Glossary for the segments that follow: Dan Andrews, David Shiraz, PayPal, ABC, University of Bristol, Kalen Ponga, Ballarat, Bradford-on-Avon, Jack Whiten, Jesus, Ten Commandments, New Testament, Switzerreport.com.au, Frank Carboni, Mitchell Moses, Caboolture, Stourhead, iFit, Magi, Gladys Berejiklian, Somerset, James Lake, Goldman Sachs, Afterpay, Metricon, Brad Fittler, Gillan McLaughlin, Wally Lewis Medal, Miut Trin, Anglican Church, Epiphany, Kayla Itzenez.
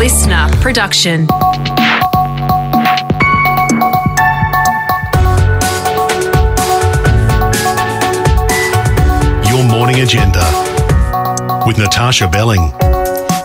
listener production. Your Morning Agenda with Natasha Belling.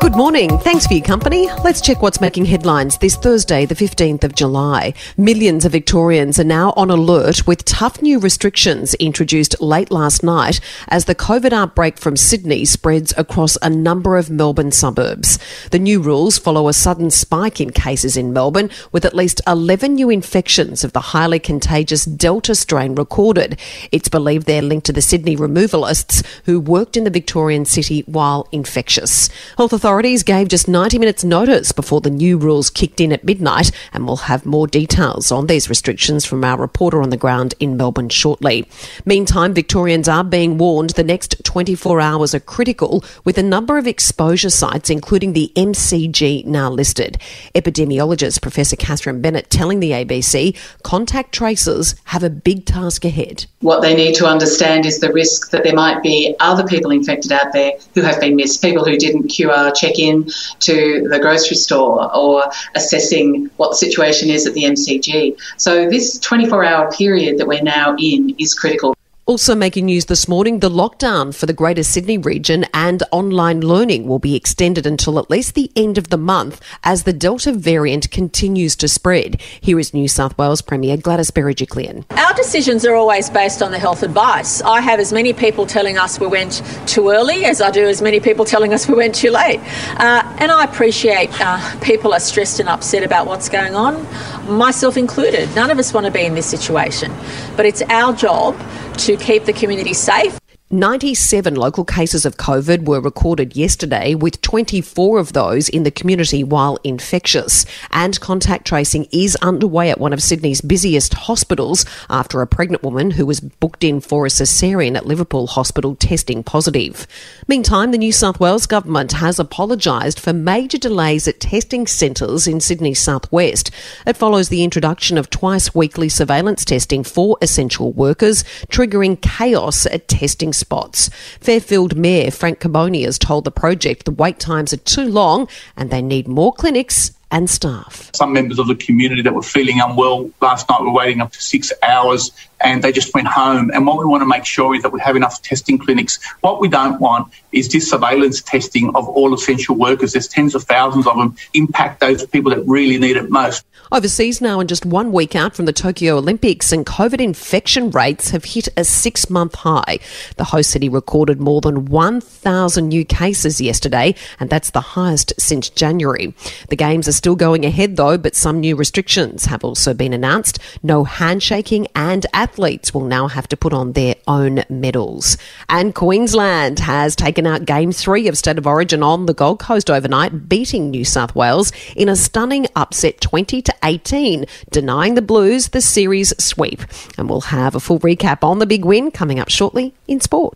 Good morning. Thanks for your company. Let's check what's making headlines this Thursday, the 15th of July. Millions of Victorians are now on alert with tough new restrictions introduced late last night as the COVID outbreak from Sydney spreads across a number of Melbourne suburbs. The new rules follow a sudden spike in cases in Melbourne, with at least 11 new infections of the highly contagious Delta strain recorded. It's believed they're linked to the Sydney removalists who worked in the Victorian city while infectious. Health authorities gave just 90 minutes notice before the new rules kicked in at midnight, and we'll have more details on these restrictions from our reporter on the ground in Melbourne shortly. Meantime, Victorians are being warned the next 24 hours are critical, with a number of exposure sites, including the MCG, now listed. Epidemiologist Professor Catherine Bennett telling the ABC contact tracers have a big task ahead. What they need to understand is the risk that there might be other people infected out there who have been missed, people who didn't QR check-in to the grocery store or assessing what the situation is at the MCG. So this 24-hour period that we're now in is critical. Also making news this morning, the lockdown for the Greater Sydney region and online learning will be extended until at least the end of the month as the Delta variant continues to spread. Here is New South Wales Premier Gladys Berejiklian. Our decisions are always based on the health advice. I have as many people telling us we went too early as I do as many people telling us we went too late. And I appreciate people are stressed and upset about what's going on, myself included. None of us want to be in this situation, but it's our job to keep the community safe. 97 local cases of COVID were recorded yesterday, with 24 of those in the community while infectious. And contact tracing is underway at one of Sydney's busiest hospitals after a pregnant woman who was booked in for a caesarean at Liverpool Hospital testing positive. Meantime, the New South Wales government has apologised for major delays at testing centres in Sydney's southwest. It follows the introduction of twice-weekly surveillance testing for essential workers, triggering chaos at testing spots. Fairfield Mayor Frank Carboni has told the project the wait times are too long and they need more clinics and staff. Some members of the community that were feeling unwell last night were waiting up to 6 hours and they just went home. And what we want to make sure is that we have enough testing clinics. What we don't want is this surveillance testing of all essential workers. There's tens of thousands of them. Impact those people that really need it most. Overseas now, and just 1 week out from the Tokyo Olympics, and COVID infection rates have hit a 6-month high. The host city recorded more than 1,000 new cases yesterday, and that's the highest since January. The games are still going ahead though, but some new restrictions have also been announced. No handshaking, and athletes will now have to put on their own medals. And Queensland has taken out Game 3 of State of Origin on the Gold Coast overnight, beating New South Wales in a stunning upset 20-18, denying the Blues the series sweep. And we'll have a full recap on the big win coming up shortly in sport.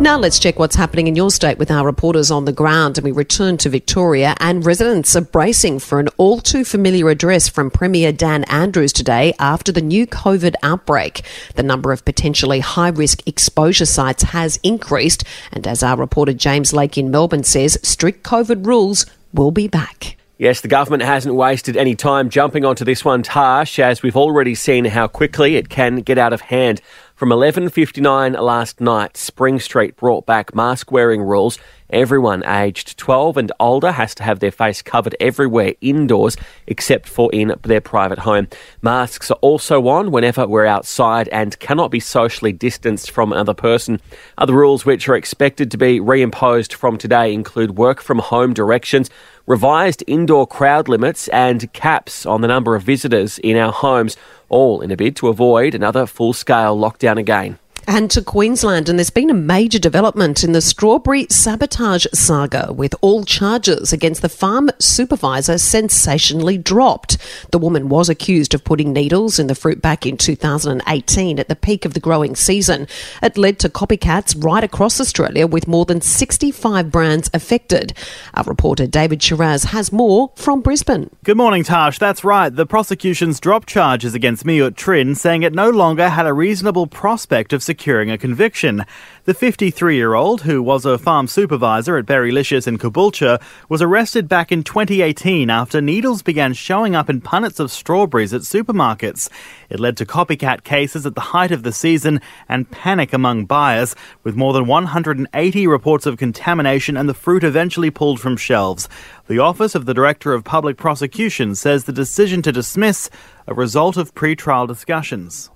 Now let's check what's happening in your state with our reporters on the ground, and we return to Victoria, and residents are bracing for an all too familiar address from Premier Dan Andrews today after the new COVID outbreak. The number of potentially high-risk exposure sites has increased, and as our reporter James Lake in Melbourne says, strict COVID rules will be back. Yes, the government hasn't wasted any time jumping onto this one, Tash, as we've already seen how quickly it can get out of hand. From 11:59 last night, Spring Street brought back mask-wearing rules. Everyone aged 12 and older has to have their face covered everywhere indoors, except for in their private home. Masks are also on whenever we're outside and cannot be socially distanced from another person. Other rules which are expected to be reimposed from today include work-from-home directions, revised indoor crowd limits and caps on the number of visitors in our homes, all in a bid to avoid another full-scale lockdown again. And to Queensland, and there's been a major development in the strawberry sabotage saga, with all charges against the farm supervisor sensationally dropped. The woman was accused of putting needles in the fruit back in 2018 at the peak of the growing season. It led to copycats right across Australia, with more than 65 brands affected. Our reporter David Shiraz has more from Brisbane. Good morning, Tash. That's right. The prosecution's dropped charges against Miut Trin, saying it no longer had a reasonable prospect of success securing a conviction. The 53-year-old, who was a farm supervisor at Berrylicious in Caboolture, was arrested back in 2018 after needles began showing up in punnets of strawberries at supermarkets. It led to copycat cases at the height of the season and panic among buyers, with more than 180 reports of contamination and the fruit eventually pulled from shelves. The Office of the Director of Public Prosecution says the decision to dismiss a result of pre-trial discussions.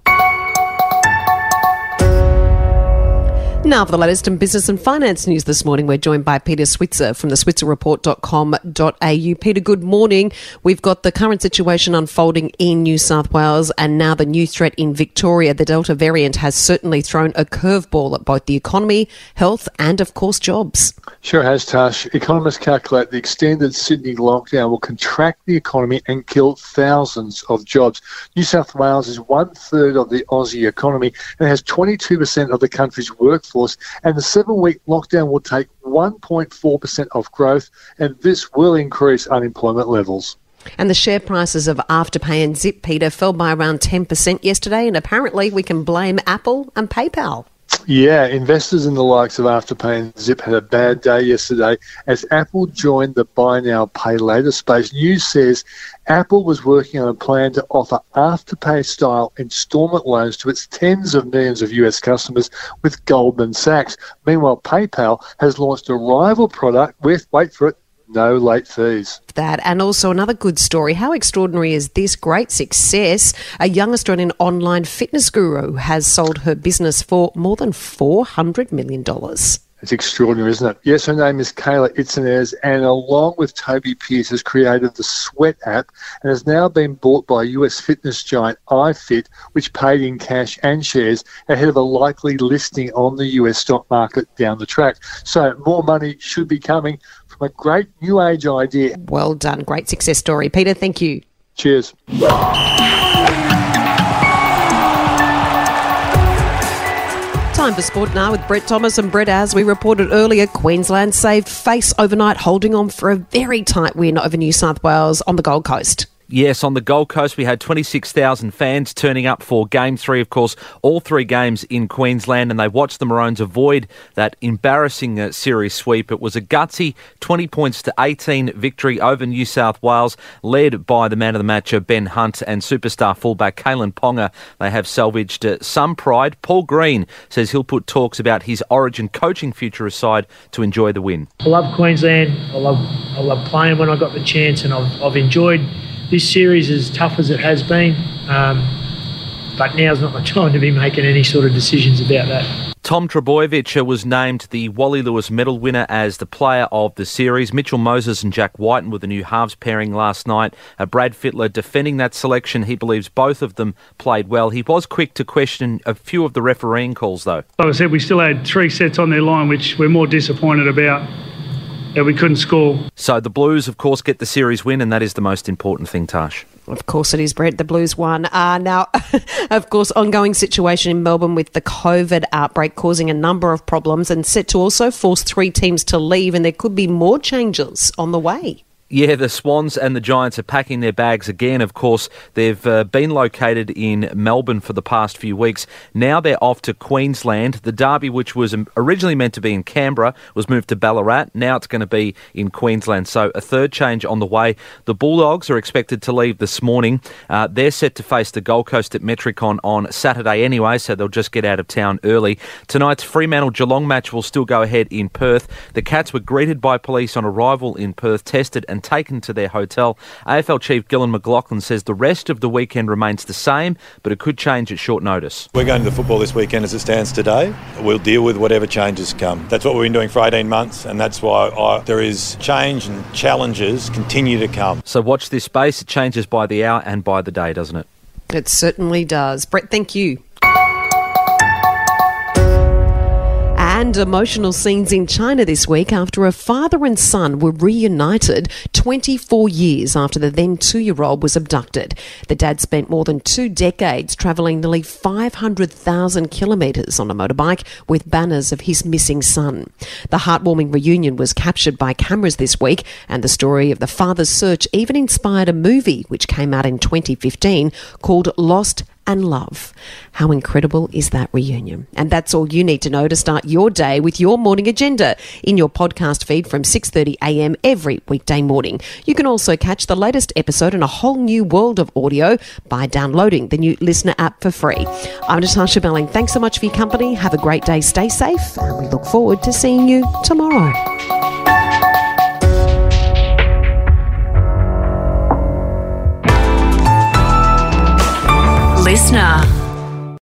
Now for the latest in business and finance news this morning, we're joined by Peter Switzer from the Switzerreport.com.au. Peter, good morning. We've got the current situation unfolding in New South Wales and now the new threat in Victoria. The Delta variant has certainly thrown a curveball at both the economy, health and, of course, jobs. Sure has, Tash. Economists calculate the extended Sydney lockdown will contract the economy and kill thousands of jobs. New South Wales is one-third of the Aussie economy and has 22% of the country's workforce. And the 7-week lockdown will take 1.4% of growth, and this will increase unemployment levels. And the share prices of Afterpay and Zip, Peter, fell by around 10% yesterday, and apparently we can blame Apple and PayPal. Yeah, investors in the likes of Afterpay and Zip had a bad day yesterday as Apple joined the buy now, pay later space. News says Apple was working on a plan to offer Afterpay-style installment loans to its tens of millions of US customers with Goldman Sachs. Meanwhile, PayPal has launched a rival product with, wait for it, no late fees. That and also another good story. How extraordinary is this great success? A young Australian online fitness guru has sold her business for more than $400 million. It's extraordinary, isn't it? Yes, her name is Kayla Itzenez, and along with Toby Pearce has created the Sweat app and has now been bought by US fitness giant iFit, which paid in cash and shares ahead of a likely listing on the US stock market down the track. So more money should be coming from a great new age idea. Well done. Great success story. Peter, thank you. Cheers. Time for sport now with Brett Thomas. And Brett, as we reported earlier, Queensland saved face overnight, holding on for a very tight win over New South Wales on the Gold Coast. Yes, on the Gold Coast, we had 26,000 fans turning up for Game 3, of course, all three games in Queensland, and they watched the Maroons avoid that embarrassing series sweep. It was a gutsy 20 points to 18 victory over New South Wales, led by the man of the match, Ben Hunt, and superstar fullback Kalen Ponga. They have salvaged some pride. Paul Green says he'll put talks about his Origin coaching future aside to enjoy the win. I love Queensland. I love playing when I got the chance, and I've enjoyed this series as tough as it has been, but now's not the time to be making any sort of decisions about that. Tom Trebojevic was named the Wally Lewis Medal winner as the player of the series. Mitchell Moses and Jack Whiten were the new halves pairing last night. Brad Fittler defending that selection. He believes both of them played well. He was quick to question a few of the refereeing calls, though. Like I said, we still had three sets on their line, which we're more disappointed about. Yeah, we couldn't score. So the Blues, of course, get the series win, and that is the most important thing, Tash. Of course it is, Brett. The Blues won. Now, of course, ongoing situation in Melbourne with the COVID outbreak causing a number of problems and set to also force three teams to leave, and there could be more changes on the way. Yeah, the Swans and the Giants are packing their bags again, of course. They've been located in Melbourne for the past few weeks. Now they're off to Queensland. The derby, which was originally meant to be in Canberra, was moved to Ballarat. Now it's going to be in Queensland. So a third change on the way. The Bulldogs are expected to leave this morning. They're set to face the Gold Coast at Metricon on Saturday anyway, so they'll just get out of town early. Tonight's Fremantle-Geelong match will still go ahead in Perth. The Cats were greeted by police on arrival in Perth, tested and taken to their hotel. AFL Chief Gillan McLaughlin says the rest of the weekend remains the same, but it could change at short notice. We're going to the football this weekend as it stands today. We'll deal with whatever changes come. That's what we've been doing for 18 months, and that's why there is change and challenges continue to come. So watch this space. It changes by the hour and by the day, doesn't it? It certainly does. Brett, thank you. And emotional scenes in China this week after a father and son were reunited 24 years after the then 2-year-old was abducted. The dad spent more than 2 decades travelling nearly 500,000 kilometres on a motorbike with banners of his missing son. The heartwarming reunion was captured by cameras this week, and the story of the father's search even inspired a movie which came out in 2015 called Lost and love. How incredible is that reunion? And that's all you need to know to start your day with your morning agenda in your podcast feed from 6:30am every weekday morning. You can also catch the latest episode in a whole new world of audio by downloading the new Listener app for free. I'm Natasha Belling. Thanks so much for your company. Have a great day. Stay safe, and we look forward to seeing you tomorrow.